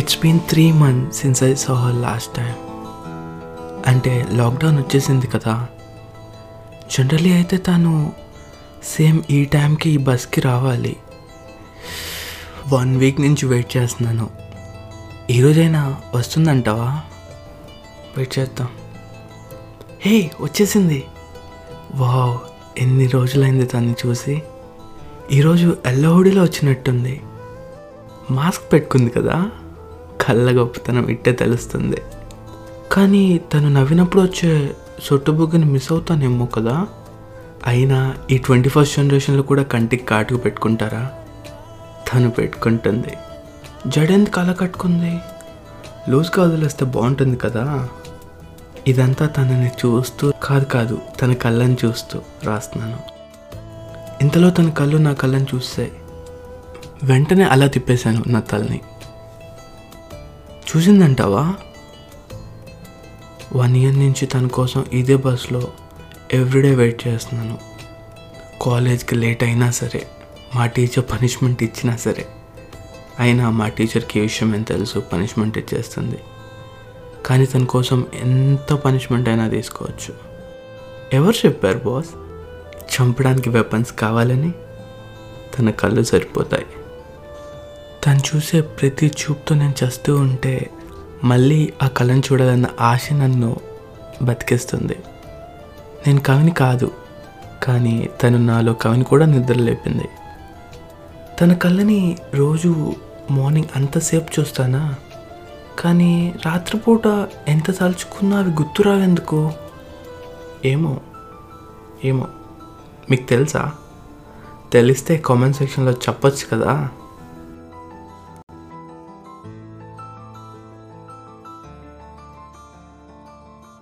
It's been 3 months since I saw her last time. అంటే lockdown వచ్చేసింది కదా. Generally అయితే తను సేమ్ ఈ టైంకి ఈ బస్కి రావాలి. 1 week నుంచి వెయిట్ చేస్తున్నాను. ఈరోజైనా వస్తుందంటావా? వెయిట్ చేద్దాం. హే, వచ్చేసింది. వావ్, ఎన్ని రోజులైంది తన్ని చూసి. ఈరోజు ఎల్లహోడిలో వచ్చినట్టుంది. మాస్క్ పెట్టుకుంది కదా, కళ్ళ గొప్పతనం ఇట్టే తెలుస్తుంది. కానీ తను నవ్వినప్పుడు వచ్చే సొట్టుబుగ్గుని మిస్ అవుతానేమో కదా. అయినా ఈ 21st generation కూడా కంటికి కాటుకు పెట్టుకుంటారా? తను పెట్టుకుంటుంది. జడెందుకు అలా కట్టుకుంది? లూజ్గా వదిలేస్తే బాగుంటుంది కదా. ఇదంతా తనని చూస్తూ, కాదు తన కళ్ళని చూస్తూ రాస్తున్నాను. ఇంతలో తన కళ్ళు నా కళ్ళని చూస్తాయి. వెంటనే అలా తిప్పేశాను నా తలని. చూసిందంటావా? 1 year నుంచి తన కోసం ఇదే బస్సులో ఎవ్రీడే వెయిట్ చేస్తున్నాను. కాలేజ్కి లేట్ అయినా సరే, మా టీచర్ పనిష్మెంట్ ఇచ్చినా సరే. అయినా మా టీచర్కి ఏ విషయం ఏం తెలుసు, పనిష్మెంట్ ఇచ్చేస్తుంది. కానీ తన కోసం ఎంత పనిష్మెంట్ అయినా తీసుకోవచ్చు. ఎవరు చెప్పారు బాస్ చంపడానికి వెపన్స్ కావాలని? తన కళ్ళు సరిపోతాయి. తను చూసే ప్రతి చూపుతో నేను చేస్తూ ఉంటే మళ్ళీ ఆ కళను చూడాలన్న ఆశ నన్ను బతికేస్తుంది. నేను కవిని కాదు, కానీ తను నాలో కవిని కూడా నిద్ర లేపింది. తన కళ్ళని రోజు మార్నింగ్ అంతసేపు చూస్తానా, కానీ రాత్రిపూట ఎంత తలుచుకున్నా అవి గుర్తురావెందుకు? ఏమో మీకు తెలుసా? తెలిస్తే కామెంట్ సెక్షన్లో చెప్పచ్చు కదా.